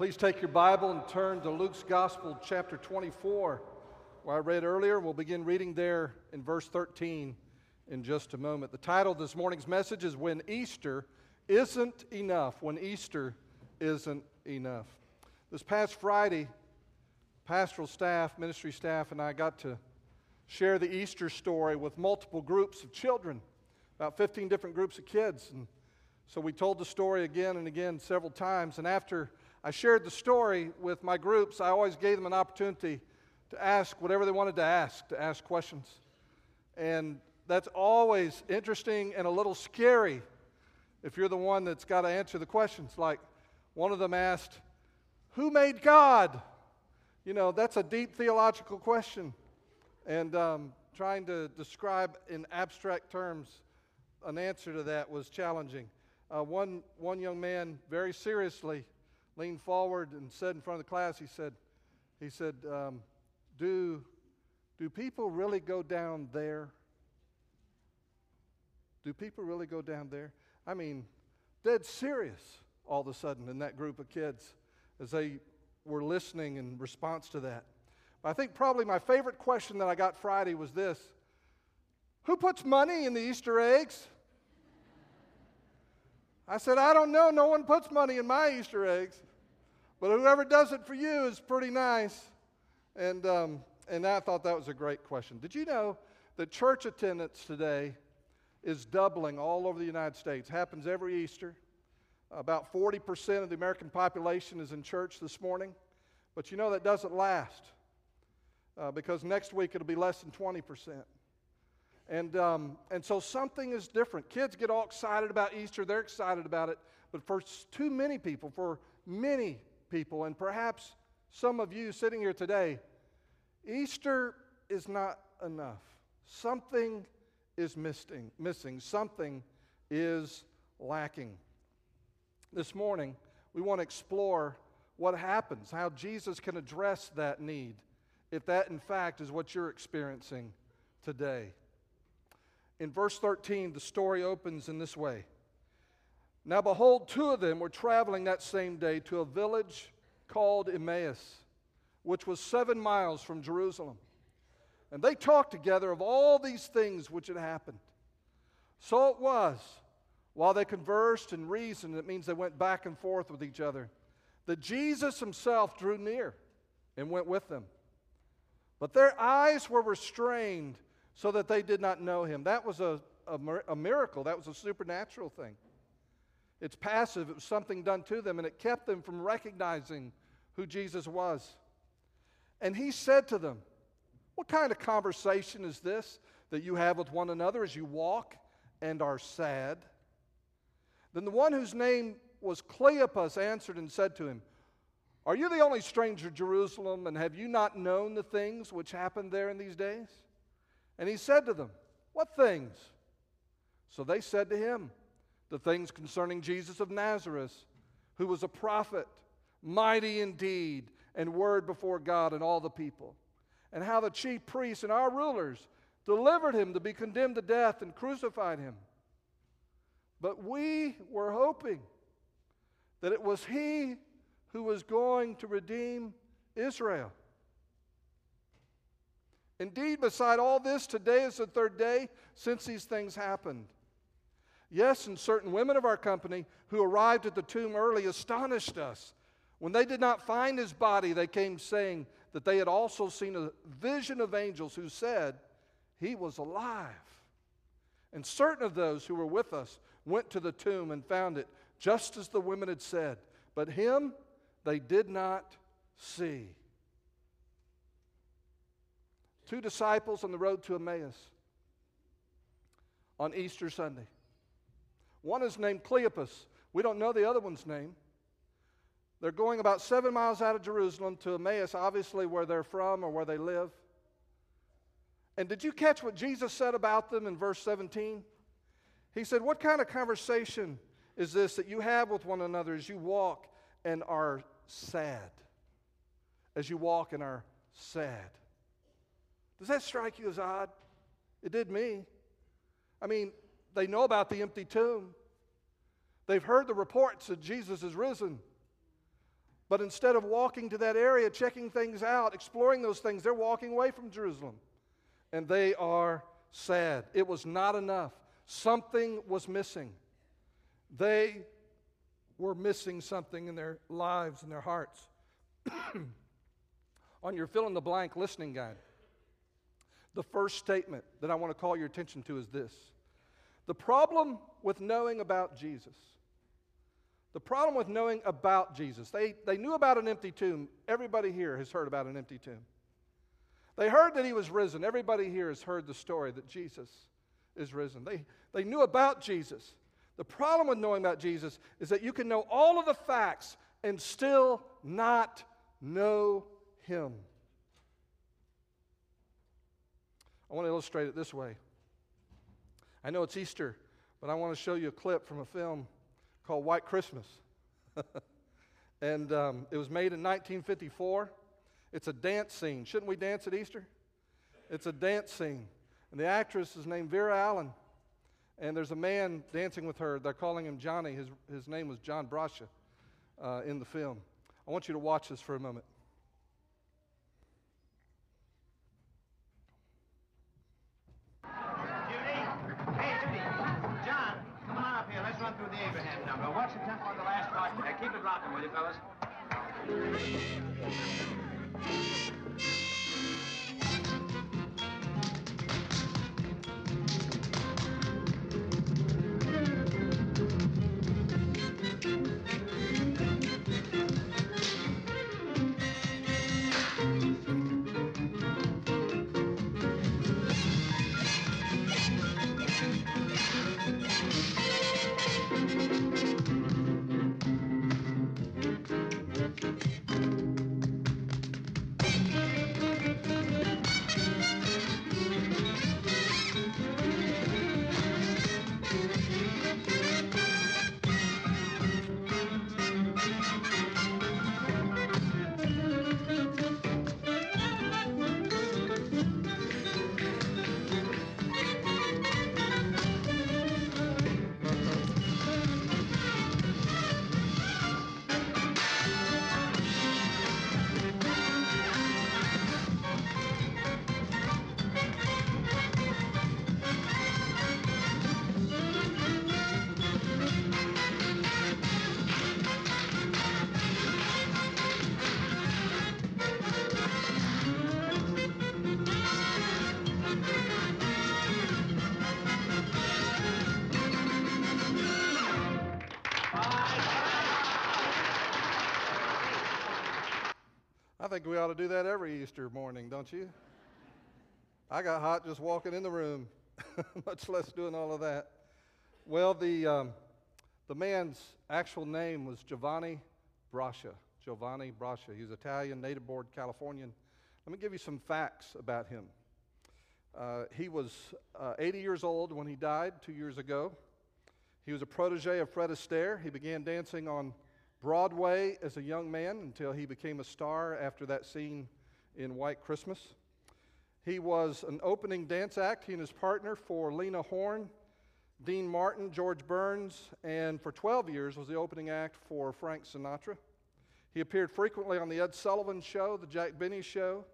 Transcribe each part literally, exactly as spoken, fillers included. Please take your Bible and turn to Luke's Gospel, chapter twenty-four, where I read earlier. We'll begin reading there in verse thirteen in just a moment. The title of this morning's message is When Easter Isn't Enough. When Easter Isn't Enough. This past Friday, pastoral staff, ministry staff, and I got to share the Easter story with multiple groups of children, about fifteen different groups of kids. And so we told the story again and again several times, and after I shared the story with my groups, I always gave them an opportunity to ask whatever they wanted to ask, to ask questions. And that's always interesting and a little scary if you're the one that's got to answer the questions. Like one of them asked, "Who made God?" You know, that's a deep theological question. And um, trying to describe in abstract terms an answer to that was challenging. Uh, one, one young man very seriously leaned forward and said in front of the class, he said, he said, um, do, do people really go down there? Do people really go down there? I mean, dead serious all of a sudden in that group of kids as they were listening in response to that. But I think probably my favorite question that I got Friday was this: who puts money in the Easter eggs? I said, I don't know, no one puts money in my Easter eggs. But whoever does it for you is pretty nice. And, um, and I thought that was a great question. Did you know that church attendance today is doubling all over the United States? Happens every Easter. About forty percent of the American population is in church this morning. But you know that doesn't last, uh, because next week it'll be less than twenty percent. And um, and so something is different. Kids get all excited about Easter. They're excited about it. But for too many people, for many people, and perhaps some of you sitting here today, Easter is not enough. Something is missing. Missing. Something is lacking. This morning, we want to explore what happens, how Jesus can address that need, if that, in fact, is what you're experiencing today. In verse thirteen, the story opens in this way. Now behold, two of them were traveling that same day to a village called Emmaus, which was seven miles from Jerusalem. And they talked together of all these things which had happened. So it was, while they conversed and reasoned, it means they went back and forth with each other, that Jesus himself drew near and went with them. But their eyes were restrained, so that they did not know him. That was a, a, a miracle. That was a supernatural thing. It's passive. It was something done to them, and it kept them from recognizing who Jesus was. And he said to them, what kind of conversation is this that you have with one another as you walk and are sad? Then the one whose name was Cleopas answered and said to him, are you the only stranger in Jerusalem, and have you not known the things which happened there in these days? And he said to them, what things? So they said to him, the things concerning Jesus of Nazareth, who was a prophet, mighty in deed and word before God and all the people, and how the chief priests and our rulers delivered him to be condemned to death and crucified him. But we were hoping that it was he who was going to redeem Israel. Indeed, beside all this, today is the third day since these things happened. Yes, and certain women of our company who arrived at the tomb early astonished us. When they did not find his body, they came saying that they had also seen a vision of angels who said he was alive. And certain of those who were with us went to the tomb and found it just as the women had said, but him they did not see. Two disciples on the road to Emmaus on Easter Sunday. One is named Cleopas. We don't know the other one's name. They're going about seven miles out of Jerusalem to Emmaus, obviously where they're from or where they live. And did you catch what Jesus said about them in verse seventeen? He said, what kind of conversation is this that you have with one another as you walk and are sad? As you walk and are sad. Does that strike you as odd? It did me. I mean, they know about the empty tomb. They've heard the reports that Jesus is risen. But instead of walking to that area, checking things out, exploring those things, they're walking away from Jerusalem. And they are sad. It was not enough. Something was missing. They were missing something in their lives and their hearts. On your fill-in-the-blank listening guide, the first statement that I want to call your attention to is this. The problem with knowing about Jesus, the problem with knowing about Jesus, they, they knew about an empty tomb. Everybody here has heard about an empty tomb. They heard that he was risen. Everybody here has heard the story that Jesus is risen. They, they knew about Jesus. The problem with knowing about Jesus is that you can know all of the facts and still not know him. I want to illustrate it this way. I know it's Easter, but I want to show you a clip from a film called White Christmas. And um, it was made in nineteen fifty-four. It's a dance scene. Shouldn't we dance at Easter? It's a dance scene. And the actress is named Vera-Ellen. And there's a man dancing with her. They're calling him Johnny. His, his name was John Brascia uh, in the film. I want you to watch this for a moment. What's the tempo on the last part? Now keep it rocking, will you, fellas? I think we ought to do that every Easter morning, don't you? I got hot just walking in the room, much less doing all of that. Well, the um, the man's actual name was Giovanni Brascia. Giovanni Brascia. He was Italian, native-born Californian. Let me give you some facts about him. Uh, he was uh, eighty years old when he died two years ago. He was a protege of Fred Astaire. He began dancing on Broadway as a young man until he became a star after that scene in White Christmas. He was an opening dance act, he and his partner, for Lena Horne, Dean Martin, George Burns, and for twelve years was the opening act for Frank Sinatra. He appeared frequently on the Ed Sullivan Show, the Jack Benny Show,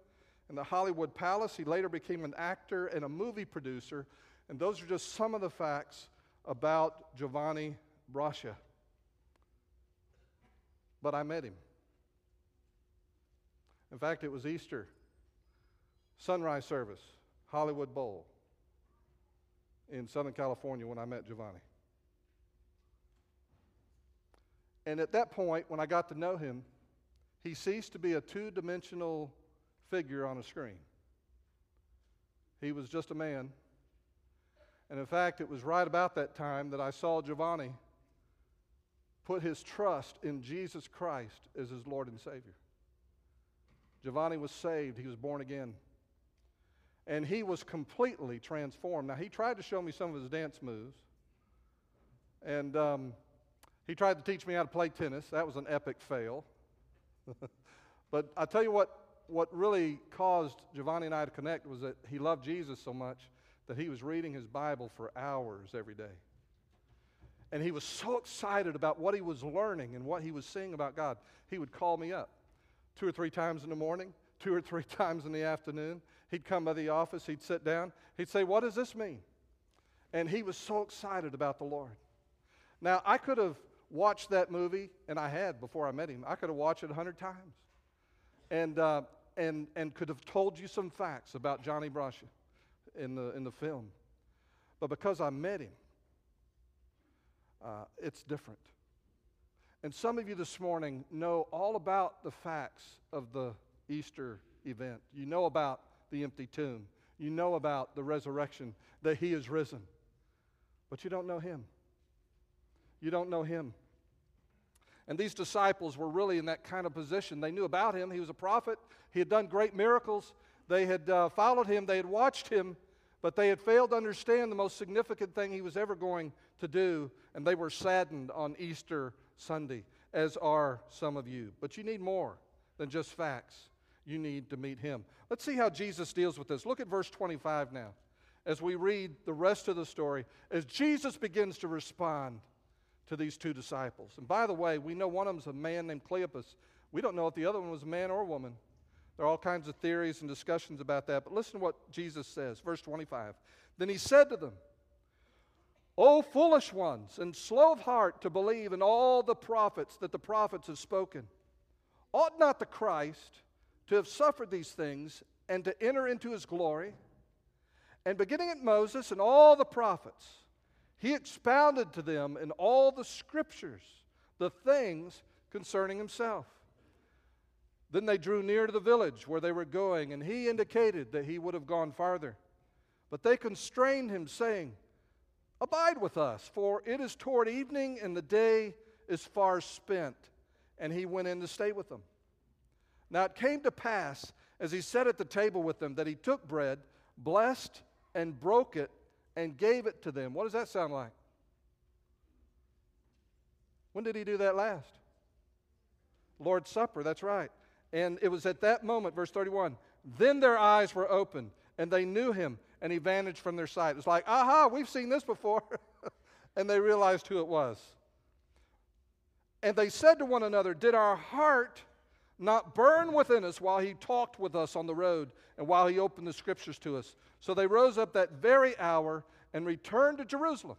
and the Hollywood Palace. He later became an actor and a movie producer, and those are just some of the facts about Giovanni Brascia. But I met him. In fact, it was Easter, sunrise service, Hollywood Bowl in Southern California when I met Giovanni. And at that point, when I got to know him, he ceased to be a two-dimensional figure on a screen. He was just a man. And in fact, it was right about that time that I saw Giovanni put his trust in Jesus Christ as his Lord and Savior. Giovanni was saved. He was born again. And he was completely transformed. Now, he tried to show me some of his dance moves. And um, he tried to teach me how to play tennis. That was an epic fail. But I tell you what, what really caused Giovanni and I to connect was that he loved Jesus so much that he was reading his Bible for hours every day. And he was so excited about what he was learning and what he was seeing about God, he would call me up two or three times in the morning, two or three times in the afternoon. He'd come by the office, he'd sit down, he'd say, "What does this mean?" And he was so excited about the Lord. Now, I could have watched that movie, and I had before I met him. I could have watched it a hundred times and, uh, and, and could have told you some facts about Johnny Brascia in the, in the film. But because I met him, Uh, it's different. And some of you this morning know all about the facts of the Easter event. You know about the empty tomb. You know about the resurrection, that he is risen. But you don't know him. You don't know him. And these disciples were really in that kind of position. They knew about him. He was a prophet. He had done great miracles. They had uh, followed him. They had watched him. But they had failed to understand the most significant thing he was ever going to do, and they were saddened on Easter Sunday, as are some of you. But you need more than just facts. You need to meet him. Let's see how Jesus deals with this. Look at verse twenty-five now, as we read the rest of the story, as Jesus begins to respond to these two disciples. And by the way, we know one of them is a man named Cleopas. We don't know if the other one was a man or a woman. There are all kinds of theories and discussions about that, but listen to what Jesus says, verse twenty-five. Then he said to them, "O foolish ones, and slow of heart to believe in all the prophets that the prophets have spoken. Ought not the Christ to have suffered these things and to enter into his glory? And beginning at Moses and all the prophets, he expounded to them in all the scriptures the things concerning himself." Then they drew near to the village where they were going, and he indicated that he would have gone farther. But they constrained him, saying, "Abide with us, for it is toward evening, and the day is far spent." And he went in to stay with them. Now it came to pass, as he sat at the table with them, that he took bread, blessed, and broke it, and gave it to them. What does that sound like? When did he do that last? Lord's Supper, that's right. And it was at that moment, verse thirty-one, then their eyes were opened, and they knew him, and he vanished from their sight. It was like, aha, we've seen this before. And they realized who it was. And they said to one another, "Did our heart not burn within us while he talked with us on the road, and while he opened the scriptures to us?" So they rose up that very hour and returned to Jerusalem,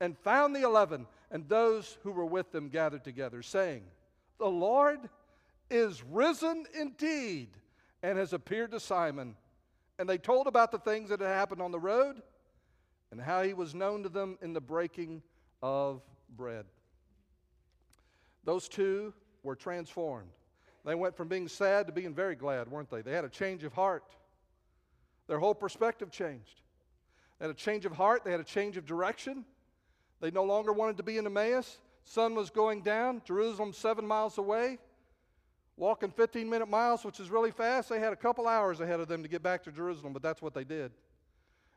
and found the eleven and those who were with them gathered together, saying, "The Lord is risen indeed, and has appeared to Simon." And they told about the things that had happened on the road, and how he was known to them in the breaking of bread. Those two were transformed. They went from being sad to being very glad, weren't they? They had a change of heart. Their whole perspective changed. They had a change of heart. They had a change of direction. They no longer wanted to be in Emmaus. Sun was going down. Jerusalem seven miles away. Walking fifteen-minute miles, which is really fast, they had a couple hours ahead of them to get back to Jerusalem, but that's what they did.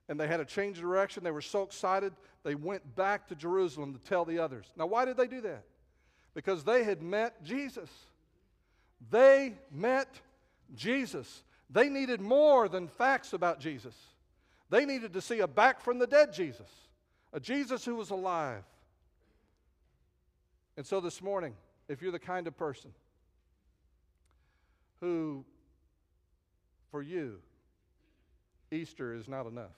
And they had a change of direction. They were so excited, they went back to Jerusalem to tell the others. Now, why did they do that? Because they had met Jesus. They met Jesus. They needed more than facts about Jesus. They needed to see a back-from-the-dead Jesus, a Jesus who was alive. And so this morning, if you're the kind of person who, for you, Easter is not enough,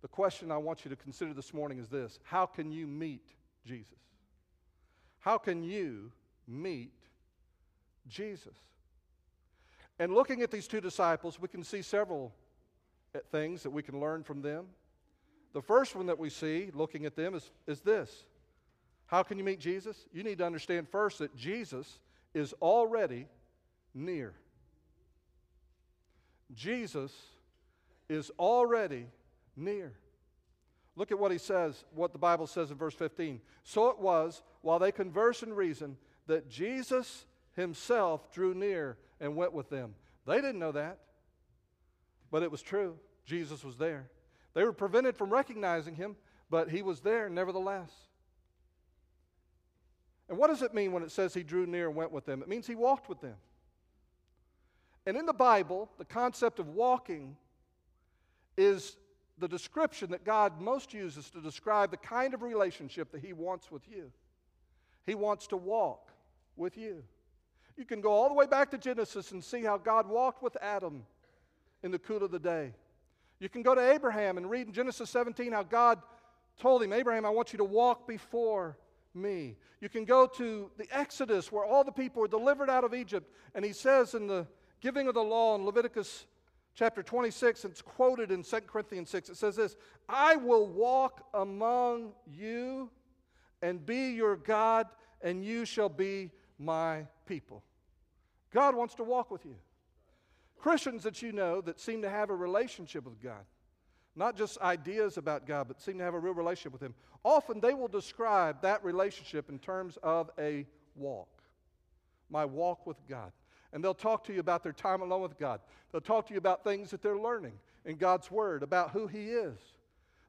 the question I want you to consider this morning is this: how can you meet Jesus? How can you meet Jesus? And looking at these two disciples, we can see several things that we can learn from them. The first one that we see, looking at them, is, is this. How can you meet Jesus? You need to understand first that Jesus is already near. Jesus is already near. Look at what he says, what the Bible says in verse fifteen. So it was, while they conversed and reasoned, that Jesus himself drew near and went with them. They didn't know that, but it was true. Jesus was there. They were prevented from recognizing him, but he was there nevertheless. And what does it mean when it says he drew near and went with them? It means he walked with them. And in the Bible, the concept of walking is the description that God most uses to describe the kind of relationship that he wants with you. He wants to walk with you. You can go all the way back to Genesis and see how God walked with Adam in the cool of the day. You can go to Abraham and read in Genesis seventeen how God told him, Abraham, I want you to walk before me. You can go to the Exodus where all the people were delivered out of Egypt, and he says in the giving of the law in Leviticus chapter twenty-six, it's quoted in Second Corinthians six, it says this, I will walk among you and be your God, and you shall be my people. God wants to walk with you. Christians that you know that seem to have a relationship with God, not just ideas about God, but seem to have a real relationship with him, often they will describe that relationship in terms of a walk. My walk with God. And they'll talk to you about their time alone with God. They'll talk to you about things that they're learning in God's Word, about who he is.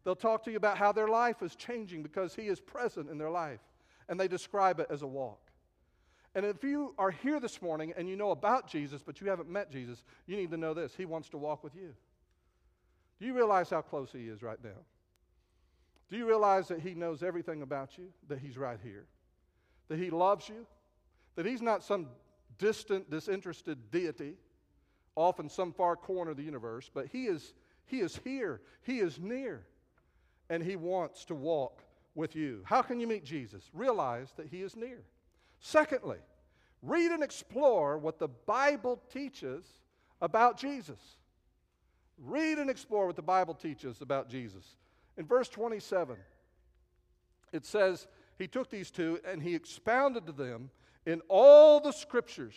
They'll talk to you about how their life is changing because he is present in their life. And they describe it as a walk. And if you are here this morning and you know about Jesus, but you haven't met Jesus, you need to know this. He wants to walk with you. Do you realize how close he is right now? Do you realize that he knows everything about you? That he's right here? That he loves you? That he's not some distant, disinterested deity, off in some far corner of the universe, but he is, he is here. He is near. And he wants to walk with you. How can you meet Jesus? Realize that he is near. Secondly, read and explore what the Bible teaches about Jesus. Read and explore what the Bible teaches about Jesus. In verse twenty-seven, it says, he took these two and he expounded to them in all the scriptures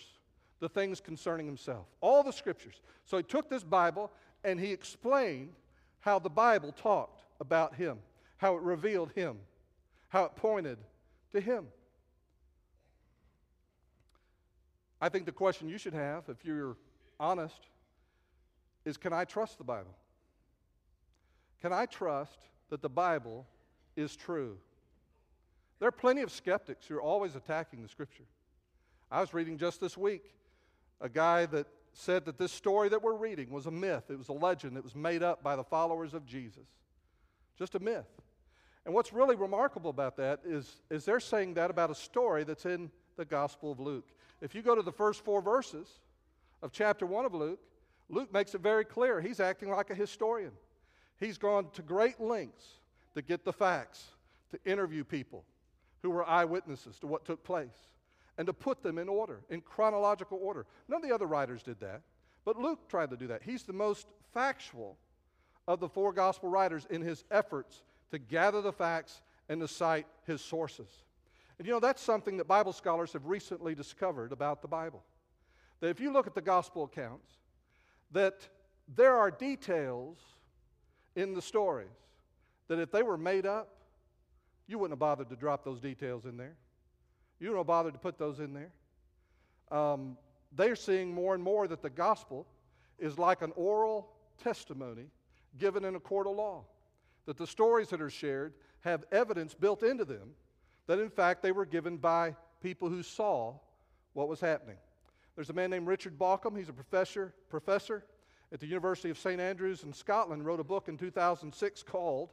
the things concerning himself. All the scriptures. So he took this Bible and he explained how the Bible talked about him, how it revealed him, how it pointed to him. I think the question you should have, if you're honest, is can I trust the Bible? Can I trust that the Bible is true? There are plenty of skeptics who are always attacking the Scripture. I was reading just this week a guy that said that this story that we're reading was a myth. It was a legend that was made up by the followers of Jesus. Just a myth. And what's really remarkable about that is, is they're saying that about a story that's in the Gospel of Luke. If you go to the first four verses of chapter one of Luke, Luke makes it very clear. He's acting like a historian. He's gone to great lengths to get the facts, to interview people who were eyewitnesses to what took place, and to put them in order, in chronological order. None of the other writers did that, but Luke tried to do that. He's the most factual of the four gospel writers in his efforts to gather the facts and to cite his sources. And you know, that's something that Bible scholars have recently discovered about the Bible. That if you look at the gospel accounts, that there are details in the stories that if they were made up, you wouldn't have bothered to drop those details in there. You wouldn't have bothered to put those in there. Um, they're seeing more and more that the gospel is like an oral testimony given in a court of law, that the stories that are shared have evidence built into them that, in fact, they were given by people who saw what was happening. There's a man named Richard Bauckham. He's a professor, professor at the University of St Andrews in Scotland, wrote a book in two thousand six called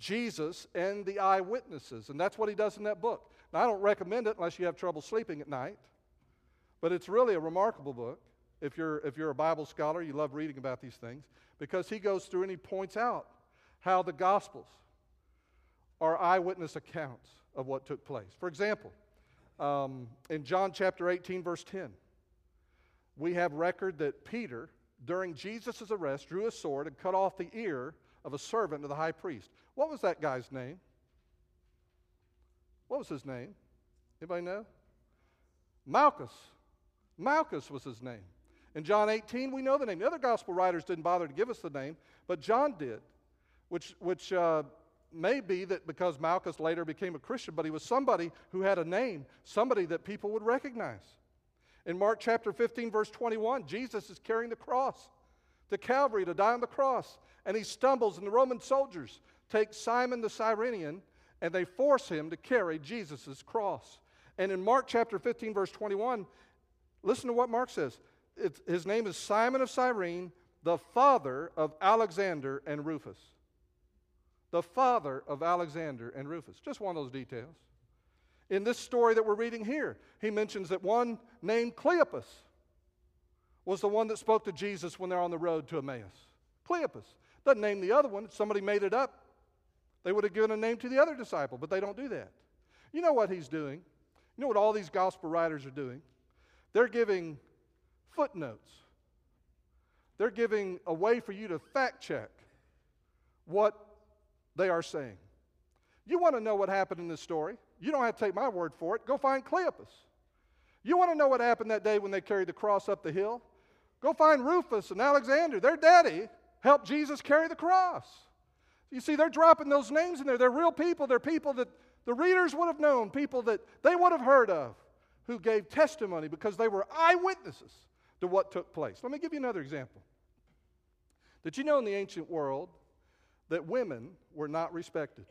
Jesus and the Eyewitnesses, and that's what he does in that book. Now, I don't recommend it unless you have trouble sleeping at night, but it's really a remarkable book. If you're, if you're a Bible scholar, you love reading about these things, because he goes through and he points out how the Gospels are eyewitness accounts of what took place. For example, um, in John chapter eighteen, verse ten, we have record that Peter, during Jesus' arrest, drew a sword and cut off the ear of a servant of the high priest. What was that guy's name? What was his name? Anybody know? Malchus. Malchus was his name. In John eighteen, we know the name. The other gospel writers didn't bother to give us the name, but John did, which, which uh, may be that because Malchus later became a Christian, but he was somebody who had a name, somebody that people would recognize. In Mark chapter fifteen, verse twenty-one, Jesus is carrying the cross to Calvary to die on the cross, and he stumbles, and the Roman soldiers take Simon the Cyrenian, and they force him to carry Jesus' cross. And in Mark chapter fifteen, verse twenty-one, listen to what Mark says. It's, his name is Simon of Cyrene, the father of Alexander and Rufus. The father of Alexander and Rufus. Just one of those details. In this story that we're reading here, he mentions that one named Cleopas was the one that spoke to Jesus when they're on the road to Emmaus. Cleopas. Doesn't name the other one. Somebody made it up. They would have given a name to the other disciple, but they don't do that. You know what he's doing? You know what all these gospel writers are doing? They're giving footnotes. They're giving a way for you to fact check what they are saying. You want to know what happened in this story? You don't have to take my word for it. Go find Cleopas. You want to know what happened that day when they carried the cross up the hill? Go find Rufus and Alexander. Their daddy helped Jesus carry the cross. You see, they're dropping those names in there. They're real people. They're people that the readers would have known, people that they would have heard of, who gave testimony because they were eyewitnesses to what took place. Let me give you another example. Did you know in the ancient world that women were not respected?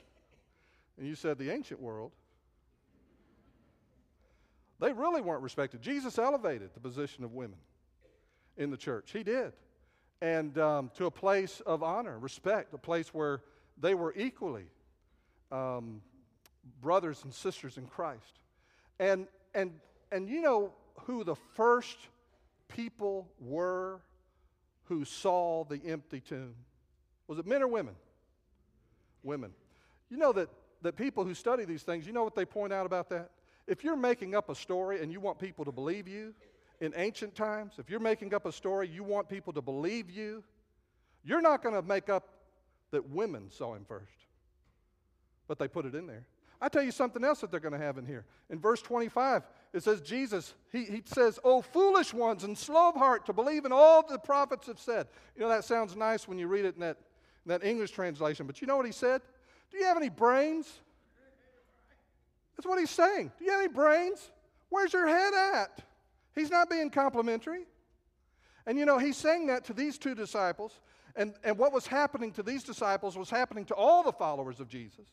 And you said the ancient world. They really weren't respected. Jesus elevated the position of women in the church. He did. And um, to a place of honor, respect, a place where they were equally um, brothers and sisters in Christ. And and and you know who the first people were who saw the empty tomb? Was it men or women? Women. You know that, that people who study these things, you know what they point out about that? If you're making up a story and you want people to believe you in ancient times, if you're making up a story, you want people to believe you, you're not going to make up that women saw him first. But they put it in there. I tell you something else that they're going to have in here. In verse twenty-five, it says Jesus, he, he says, "O foolish ones and slow of heart to believe in all the prophets have said." You know, that sounds nice when you read it in that, in that English translation, but you know what he said? Do you have any brains? That's what he's saying. Do you have any brains? Where's your head at? He's not being complimentary. And you know, he's saying that to these two disciples. And, and what was happening to these disciples was happening to all the followers of Jesus.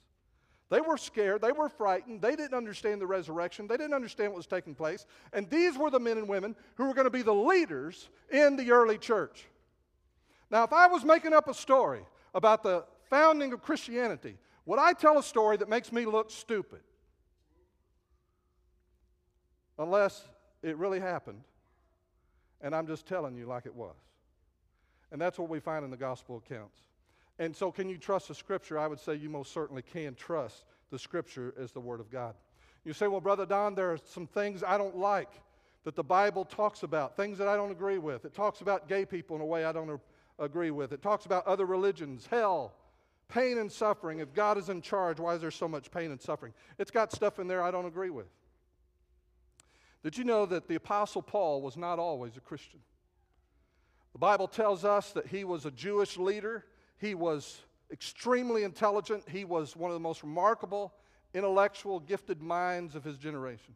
They were scared. They were frightened. They didn't understand the resurrection. They didn't understand what was taking place. And these were the men and women who were going to be the leaders in the early church. Now, if I was making up a story about the founding of Christianity, would I tell a story that makes me look stupid? Unless it really happened, and I'm just telling you like it was. And that's what we find in the gospel accounts. And so can you trust the Scripture? I would say you most certainly can trust the Scripture as the Word of God. You say, well, Brother Don, there are some things I don't like that the Bible talks about, things that I don't agree with. It talks about gay people in a way I don't agree with. It talks about other religions, hell, pain and suffering. If God is in charge, why is there so much pain and suffering? It's got stuff in there I don't agree with. Did you know that the Apostle Paul was not always a Christian? The Bible tells us that he was a Jewish leader. He was extremely intelligent. He was one of the most remarkable, intellectual, gifted minds of his generation.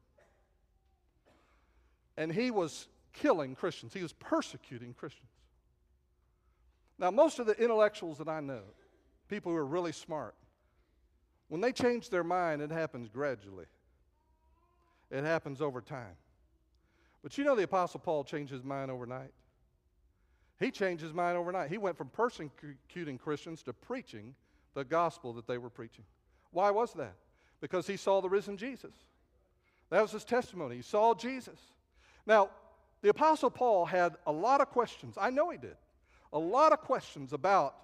And he was killing Christians. He was persecuting Christians. Now, most of the intellectuals that I know, people who are really smart, when they change their mind, it happens gradually. It happens over time. But you know the Apostle Paul changed his mind overnight. He changed his mind overnight. He went from persecuting Christians to preaching the gospel that they were preaching. Why was that? Because he saw the risen Jesus. That was his testimony. He saw Jesus. Now, the Apostle Paul had a lot of questions. I know he did. A lot of questions about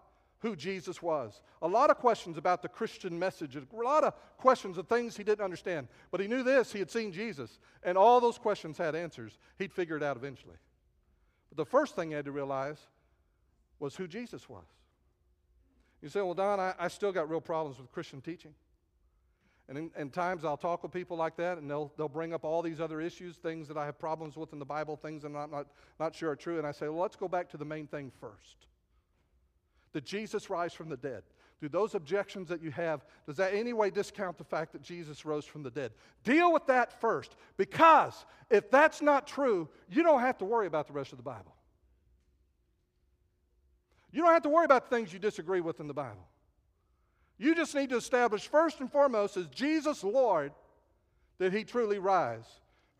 who Jesus was. A lot of questions about the Christian message. A lot of questions of things he didn't understand. But he knew this. He had seen Jesus. And all those questions had answers. He'd figure it out eventually. But the first thing he had to realize was who Jesus was. You say, well, Don, I, I still got real problems with Christian teaching. And in, in times I'll talk with people like that, and they'll, they'll bring up all these other issues, things that I have problems with in the Bible, things that I'm not, not, not sure are true. And I say, well, let's go back to the main thing first. Did Jesus rise from the dead? Do those objections that you have, does that in any way discount the fact that Jesus rose from the dead? Deal with that first, because if that's not true, you don't have to worry about the rest of the Bible. You don't have to worry about things you disagree with in the Bible. You just need to establish first and foremost, is Jesus Lord? Did he truly rise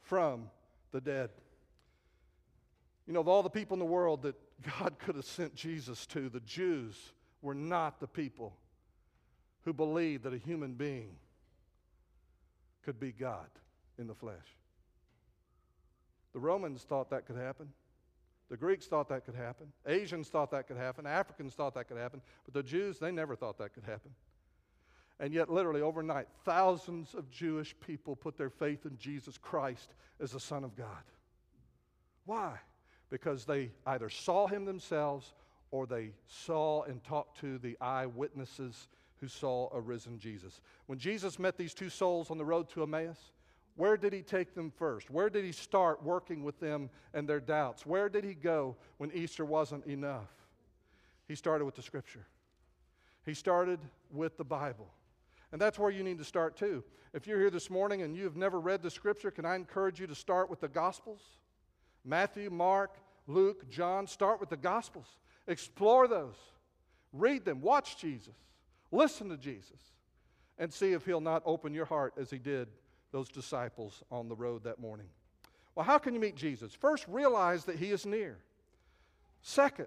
from the dead? You know, of all the people in the world that God could have sent Jesus to, the Jews were not the people who believed that a human being could be God in the flesh. The Romans thought that could happen. The Greeks thought that could happen. Asians thought that could happen. Africans thought that could happen. But the Jews, they never thought that could happen. And yet, literally, overnight, thousands of Jewish people put their faith in Jesus Christ as the Son of God. Why? Because they either saw him themselves or they saw and talked to the eyewitnesses who saw a risen Jesus. When Jesus met these two souls on the road to Emmaus, where did he take them first? Where did he start working with them and their doubts? Where did he go when Easter wasn't enough? He started with the Scripture. He started with the Bible. And that's where you need to start too. If you're here this morning and you've never read the Scripture, can I encourage you to start with the Gospels? Matthew, Mark, Luke, John. Start with the Gospels. Explore those. Read them. Watch Jesus. Listen to Jesus. And see if he'll not open your heart as he did those disciples on the road that morning. Well, how can you meet Jesus? First, realize that he is near. Second,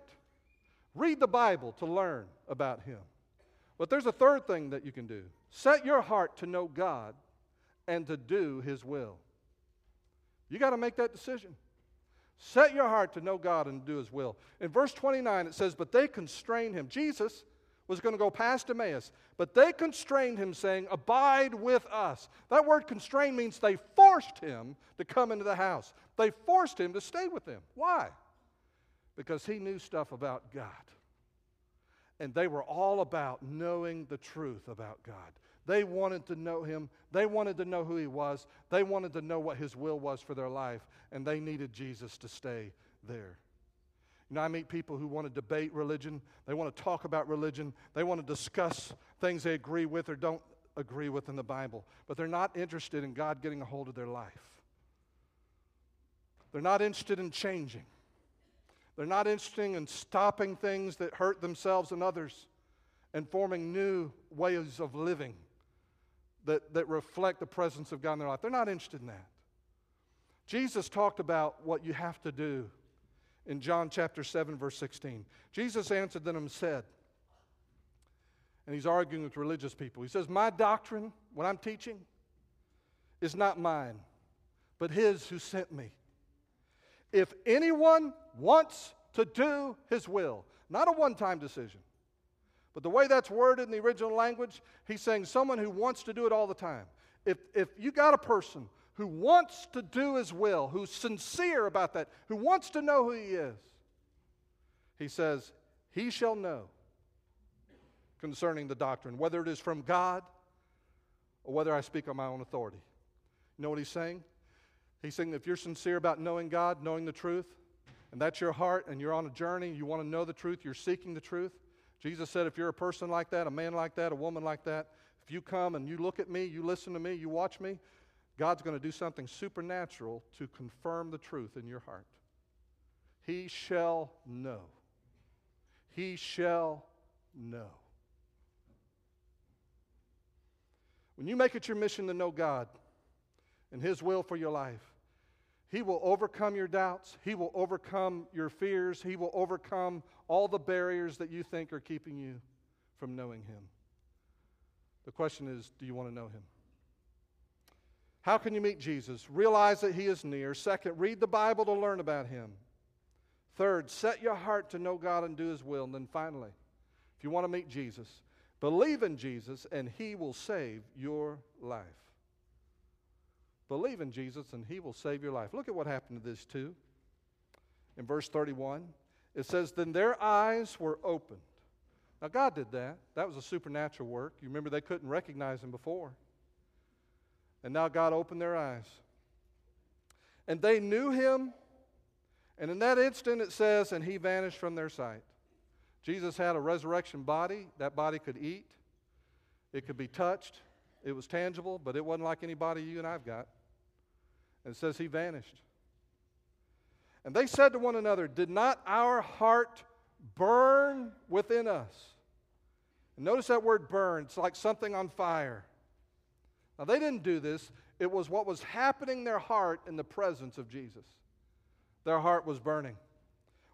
read the Bible to learn about him. But there's a third thing that you can do. Set your heart to know God and to do his will. You got to make that decision. Set your heart to know God and do his will. In verse twenty-nine, it says, but they constrained him. Jesus was going to go past Emmaus, but they constrained him, saying, abide with us. That word constrain means they forced him to come into the house. They forced him to stay with them. Why? Because he knew stuff about God. And they were all about knowing the truth about God. They wanted to know him. They wanted to know who he was. They wanted to know what his will was for their life, and they needed Jesus to stay there. You know, I meet people who want to debate religion. They want to talk about religion. They want to discuss things they agree with or don't agree with in the Bible. But they're not interested in God getting a hold of their life. They're not interested in changing. They're not interested in stopping things that hurt themselves and others and forming new ways of living that, that reflect the presence of God in their life. They're not interested in that. Jesus talked about what you have to do. In John chapter seven, verse sixteen, Jesus answered them and said, and he's arguing with religious people. He says, my doctrine, what I'm teaching, is not mine, but his who sent me. If anyone wants to do his will, not a one-time decision, but the way that's worded in the original language, he's saying someone who wants to do it all the time. If, if you got a person who wants to do his will, who's sincere about that, who wants to know who he is. He says, he shall know concerning the doctrine, whether it is from God or whether I speak on my own authority. You know what he's saying? He's saying if you're sincere about knowing God, knowing the truth, and that's your heart and you're on a journey, you want to know the truth, you're seeking the truth. Jesus said if you're a person like that, a man like that, a woman like that, if you come and you look at me, you listen to me, you watch me, God's going to do something supernatural to confirm the truth in your heart. He shall know. He shall know. When you make it your mission to know God and his will for your life, he will overcome your doubts. He will overcome your fears. He will overcome all the barriers that you think are keeping you from knowing him. The question is, do you want to know him? How can you meet Jesus? Realize that he is near. Second, read the Bible to learn about him. Third, set your heart to know God and do his will. And then finally, if you want to meet Jesus, believe in Jesus and he will save your life. Believe in Jesus and he will save your life. Look at what happened to these two. In verse thirty-one, it says, then their eyes were opened. Now God did that. That was a supernatural work. You remember they couldn't recognize him before. And now God opened their eyes. And they knew him. And in that instant it says, and he vanished from their sight. Jesus had a resurrection body. That body could eat. It could be touched. It was tangible, but it wasn't like any body you and I've got. And it says he vanished. And they said to one another, did not our heart burn within us? And notice that word burn. It's like something on fire. Now, they didn't do this. It was what was happening in their heart in the presence of Jesus. Their heart was burning.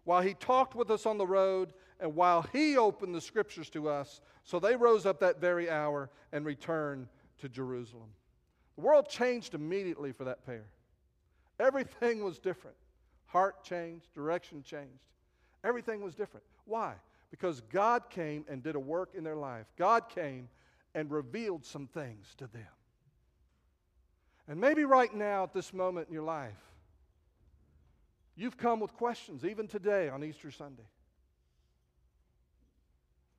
while he talked with us on the road, and while he opened the scriptures to us. So they rose up that very hour and returned to Jerusalem. The world changed immediately for that pair. Everything was different. Heart changed, direction changed. Everything was different. Why? Because God came and did a work in their life. God came and revealed some things to them. And maybe right now at this moment in your life, you've come with questions, even today on Easter Sunday.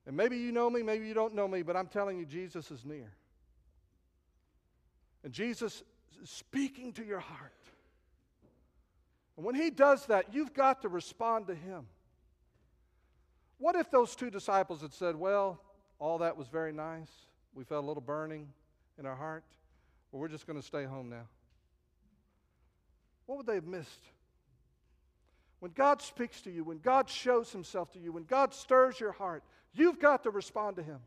And maybe you know me, maybe you don't know me, but I'm telling you, Jesus is near. And Jesus is speaking to your heart. And when he does that, you've got to respond to him. What if those two disciples had said, well, all that was very nice. We felt a little burning in our heart, but we're just going to stay home now. What would they have missed? When God speaks to you, when God shows himself to you, when God stirs your heart, you've got to respond to him.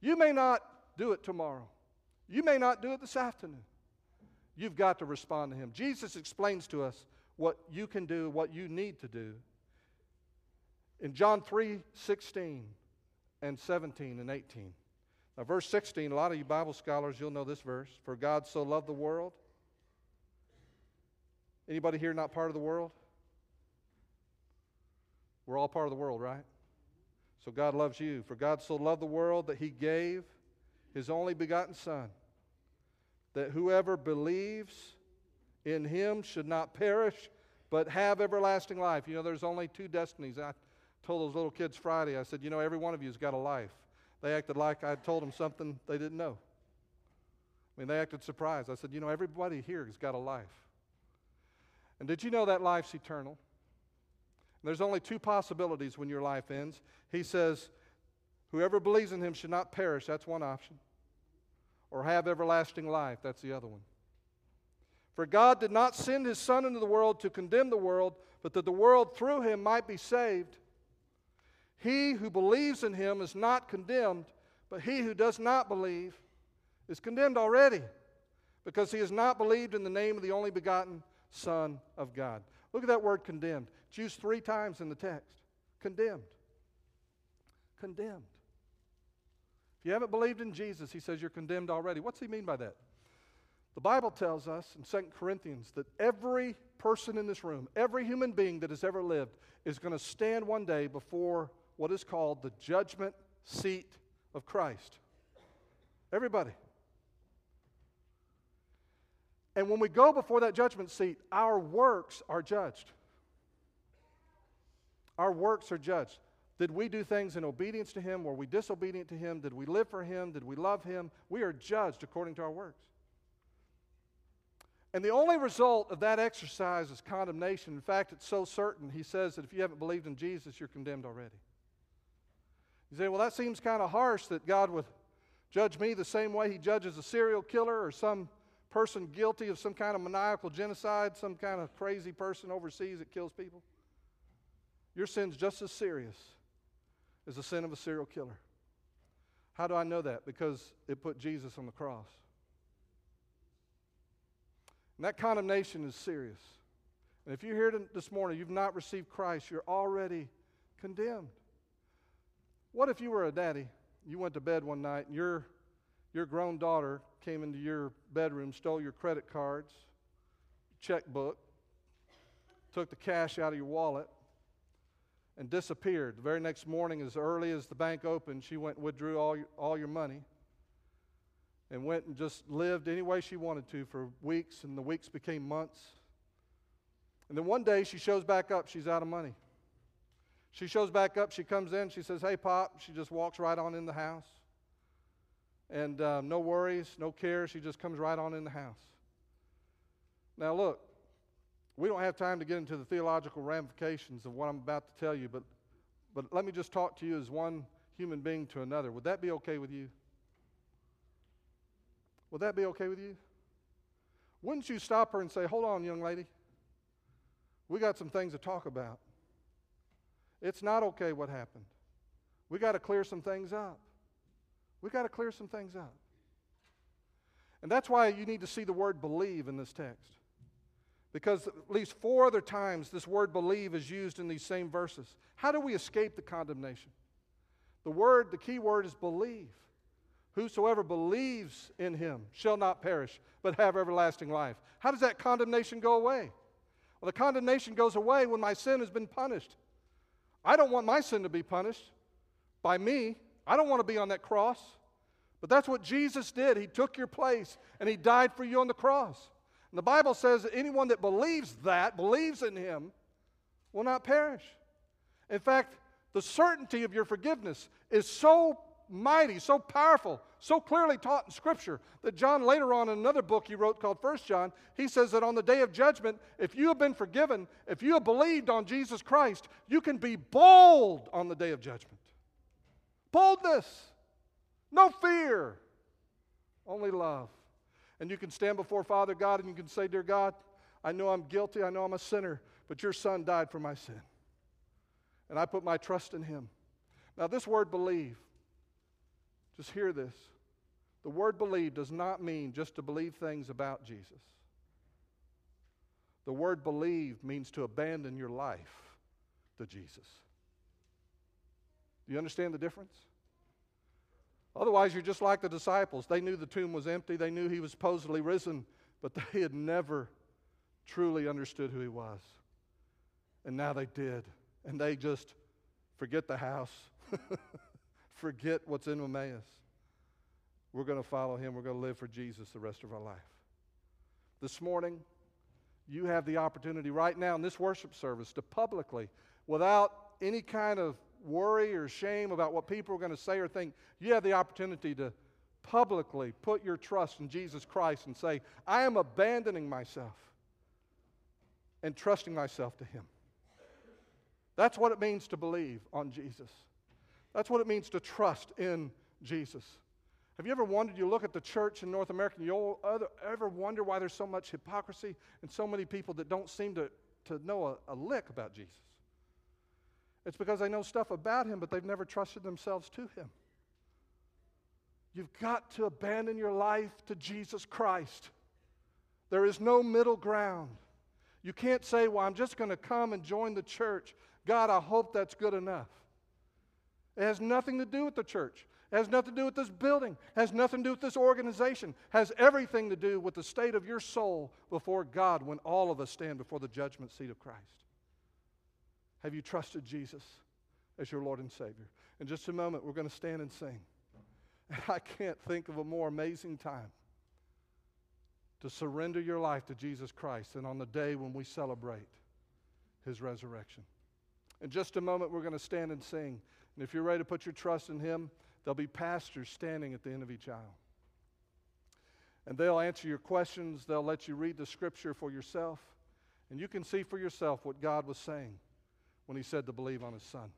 You may not do it tomorrow. You may not do it this afternoon. You've got to respond to him. Jesus explains to us what you can do, what you need to do. In John three, sixteen and seventeen and eighteen. Now verse sixteen, a lot of you Bible scholars, you'll know this verse. For God so loved the world. Anybody here not part of the world? We're all part of the world, right? So God loves you. For God so loved the world that he gave his only begotten Son, that whoever believes in him should not perish, but have everlasting life. You know, there's only two destinies. I told those little kids Friday, I said, you know, every one of you has got a life. They acted like I told them something they didn't know. I mean, they acted surprised. I said, you know, everybody here has got a life. And did you know that life's eternal? And there's only two possibilities when your life ends. He says, whoever believes in him should not perish. That's one option. Or have everlasting life. That's the other one. For God did not send his Son into the world to condemn the world, but that the world through him might be saved. He who believes in him is not condemned, but he who does not believe is condemned already, because he has not believed in the name of the only begotten Son of God. Look at that word condemned. It's used three times in the text. Condemned. Condemned. If you haven't believed in Jesus, he says you're condemned already. What's he mean by that? The Bible tells us in Second Corinthians that every person in this room, every human being that has ever lived, is going to stand one day before what is called the judgment seat of Christ. Everybody. And when we go before that judgment seat, our works are judged. Our works are judged. Did we do things in obedience to him? Were we disobedient to him? Did we live for him? Did we love him? We are judged according to our works. And the only result of that exercise is condemnation. In fact, it's so certain, he says, that if you haven't believed in Jesus, you're condemned already. You say, well, that seems kind of harsh that God would judge me the same way he judges a serial killer or some person guilty of some kind of maniacal genocide, some kind of crazy person overseas that kills people. Your sin's just as serious is the sin of a serial killer. How do I know that? Because it put Jesus on the cross. And that condemnation is serious. And if you're here this morning, you've not received Christ, you're already condemned. What if you were a daddy, you went to bed one night, and your, your grown daughter came into your bedroom, stole your credit cards, checkbook, took the cash out of your wallet, and disappeared. The very next morning, as early as the bank opened, she went and withdrew all your, all your money and went and just lived any way she wanted to for weeks, and the weeks became months. And then one day, she shows back up. She's out of money. She shows back up. She comes in. She says, hey, Pop. She just walks right on in the house. And um, no worries, no care. She just comes right on in the house. Now, look. We don't have time to get into the theological ramifications of what I'm about to tell you, but, but let me just talk to you as one human being to another. Would that be okay with you? Would that be okay with you? Wouldn't you stop her and say, hold on, young lady. We got some things to talk about. It's not okay what happened. We got to clear some things up. We got to clear some things up. And that's why you need to see the word believe in this text. Because at least four other times this word believe is used in these same verses. How do we escape the condemnation? The word, the key word is believe. Whosoever believes in him shall not perish, but have everlasting life. How does that condemnation go away? Well, the condemnation goes away when my sin has been punished. I don't want my sin to be punished by me. I don't want to be on that cross. But that's what Jesus did. He took your place, and he died for you on the cross. And the Bible says that anyone that believes that, believes in him, will not perish. In fact, the certainty of your forgiveness is so mighty, so powerful, so clearly taught in Scripture that John later on in another book he wrote called First John, he says that on the day of judgment, if you have been forgiven, if you have believed on Jesus Christ, you can be bold on the day of judgment. Boldness, no fear, only love. And you can stand before Father God and you can say, Dear God, I know I'm guilty, I know I'm a sinner, but your son died for my sin. And I put my trust in him. Now this word believe, just hear this. The word believe does not mean just to believe things about Jesus. The word believe means to abandon your life to Jesus. Do you understand the difference? Otherwise, you're just like the disciples. They knew the tomb was empty. They knew he was supposedly risen, but they had never truly understood who he was. And now they did. And they just forget the house. Forget what's in Emmaus. We're going to follow him. We're going to live for Jesus the rest of our life. This morning, you have the opportunity right now in this worship service to publicly, without any kind of worry or shame about what people are going to say or think, you have the opportunity to publicly put your trust in Jesus Christ and say, I am abandoning myself and trusting myself to him. That's what it means to believe on Jesus. That's what it means to trust in Jesus. Have you ever wondered, you look at the church in North America, and you'll ever wonder why there's so much hypocrisy and so many people that don't seem to, to know a, a lick about Jesus? It's because they know stuff about him, but they've never trusted themselves to him. You've got to abandon your life to Jesus Christ. There is no middle ground. You can't say, well, I'm just going to come and join the church. God, I hope that's good enough. It has nothing to do with the church. It has nothing to do with this building. It has nothing to do with this organization. It has everything to do with the state of your soul before God when all of us stand before the judgment seat of Christ. Have you trusted Jesus as your Lord and Savior? In just a moment, we're going to stand and sing. And I can't think of a more amazing time to surrender your life to Jesus Christ than on the day when we celebrate his resurrection. In just a moment, we're going to stand and sing. And if you're ready to put your trust in him, there'll be pastors standing at the end of each aisle. And they'll answer your questions. They'll let you read the scripture for yourself. And you can see for yourself what God was saying when he said to believe on his son.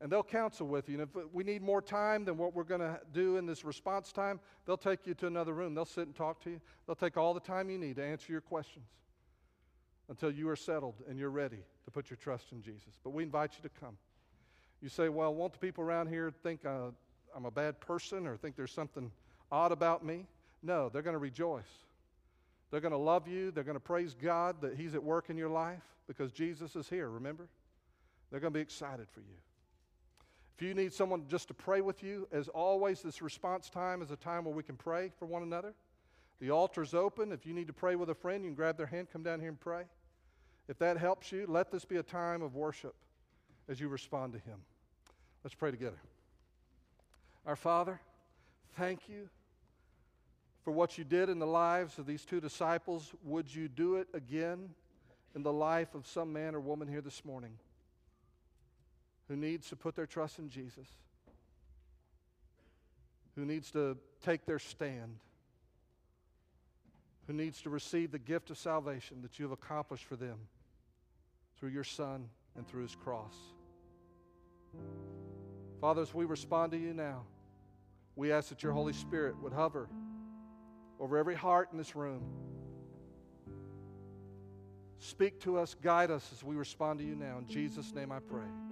And they'll counsel with you. And if we need more time than what we're going to do in this response time, they'll take you to another room. They'll sit and talk to you. They'll take all the time you need to answer your questions until you are settled and you're ready to put your trust in Jesus. But we invite you to come. You say, well, won't the people around here think uh, I'm a bad person or think there's something odd about me? No, they're going to rejoice. They're going to love you. They're going to praise God that he's at work in your life because Jesus is here, remember? They're going to be excited for you. If you need someone just to pray with you, as always, this response time is a time where we can pray for one another. The altar's open. If you need to pray with a friend, you can grab their hand, come down here and pray. If that helps you, let this be a time of worship as you respond to him. Let's pray together. Our Father, thank you for what you did in the lives of these two disciples. Would you do it again in the life of some man or woman here this morning who needs to put their trust in Jesus, who needs to take their stand, who needs to receive the gift of salvation that you have accomplished for them through your Son and through his cross. Father, as we respond to you now, we ask that your Holy Spirit would hover over every heart in this room. Speak to us, guide us as we respond to you now. In Jesus' name I pray.